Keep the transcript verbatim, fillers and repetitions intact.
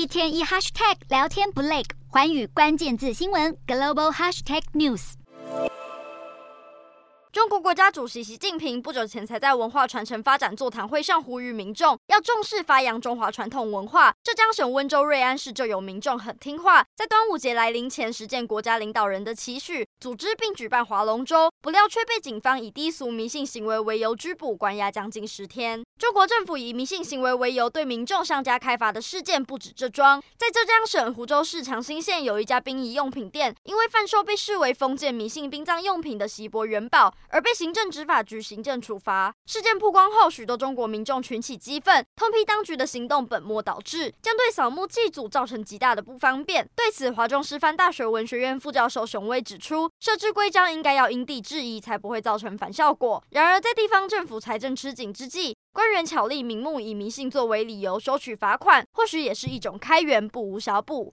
一天一 hashtag 聊天不累，寰宇关键字新闻 global hashtag news。中国国家主席习近平不久前才在文化传承发展座谈会上呼吁民众要重视发扬中华传统文化。浙江省温州瑞安市就有民众很听话，在端午节来临前实践国家领导人的期许，组织并举办划龙舟，不料却被警方以低俗迷信行为为由拘捕关押将近十天。中国政府以迷信行为为由对民众上加开罚的事件不止这桩，在浙江省湖州市长兴县有一家殡仪用品店，因为贩售被视为封建迷信殡葬用品的锡箔元宝，而被行政执法局行政处罚。事件曝光后，许多中国民众群起激愤，痛批当局的行动本末倒置，将对扫墓祭祖造成极大的不方便。对此，华中师范大学文学院副教授熊威指出，设置规章应该要因地制宜，才不会造成反效果。然而，在地方政府财政吃紧之际，官员巧立名目，以迷信作为理由收取罚款，或许也是一种开源，不无小补。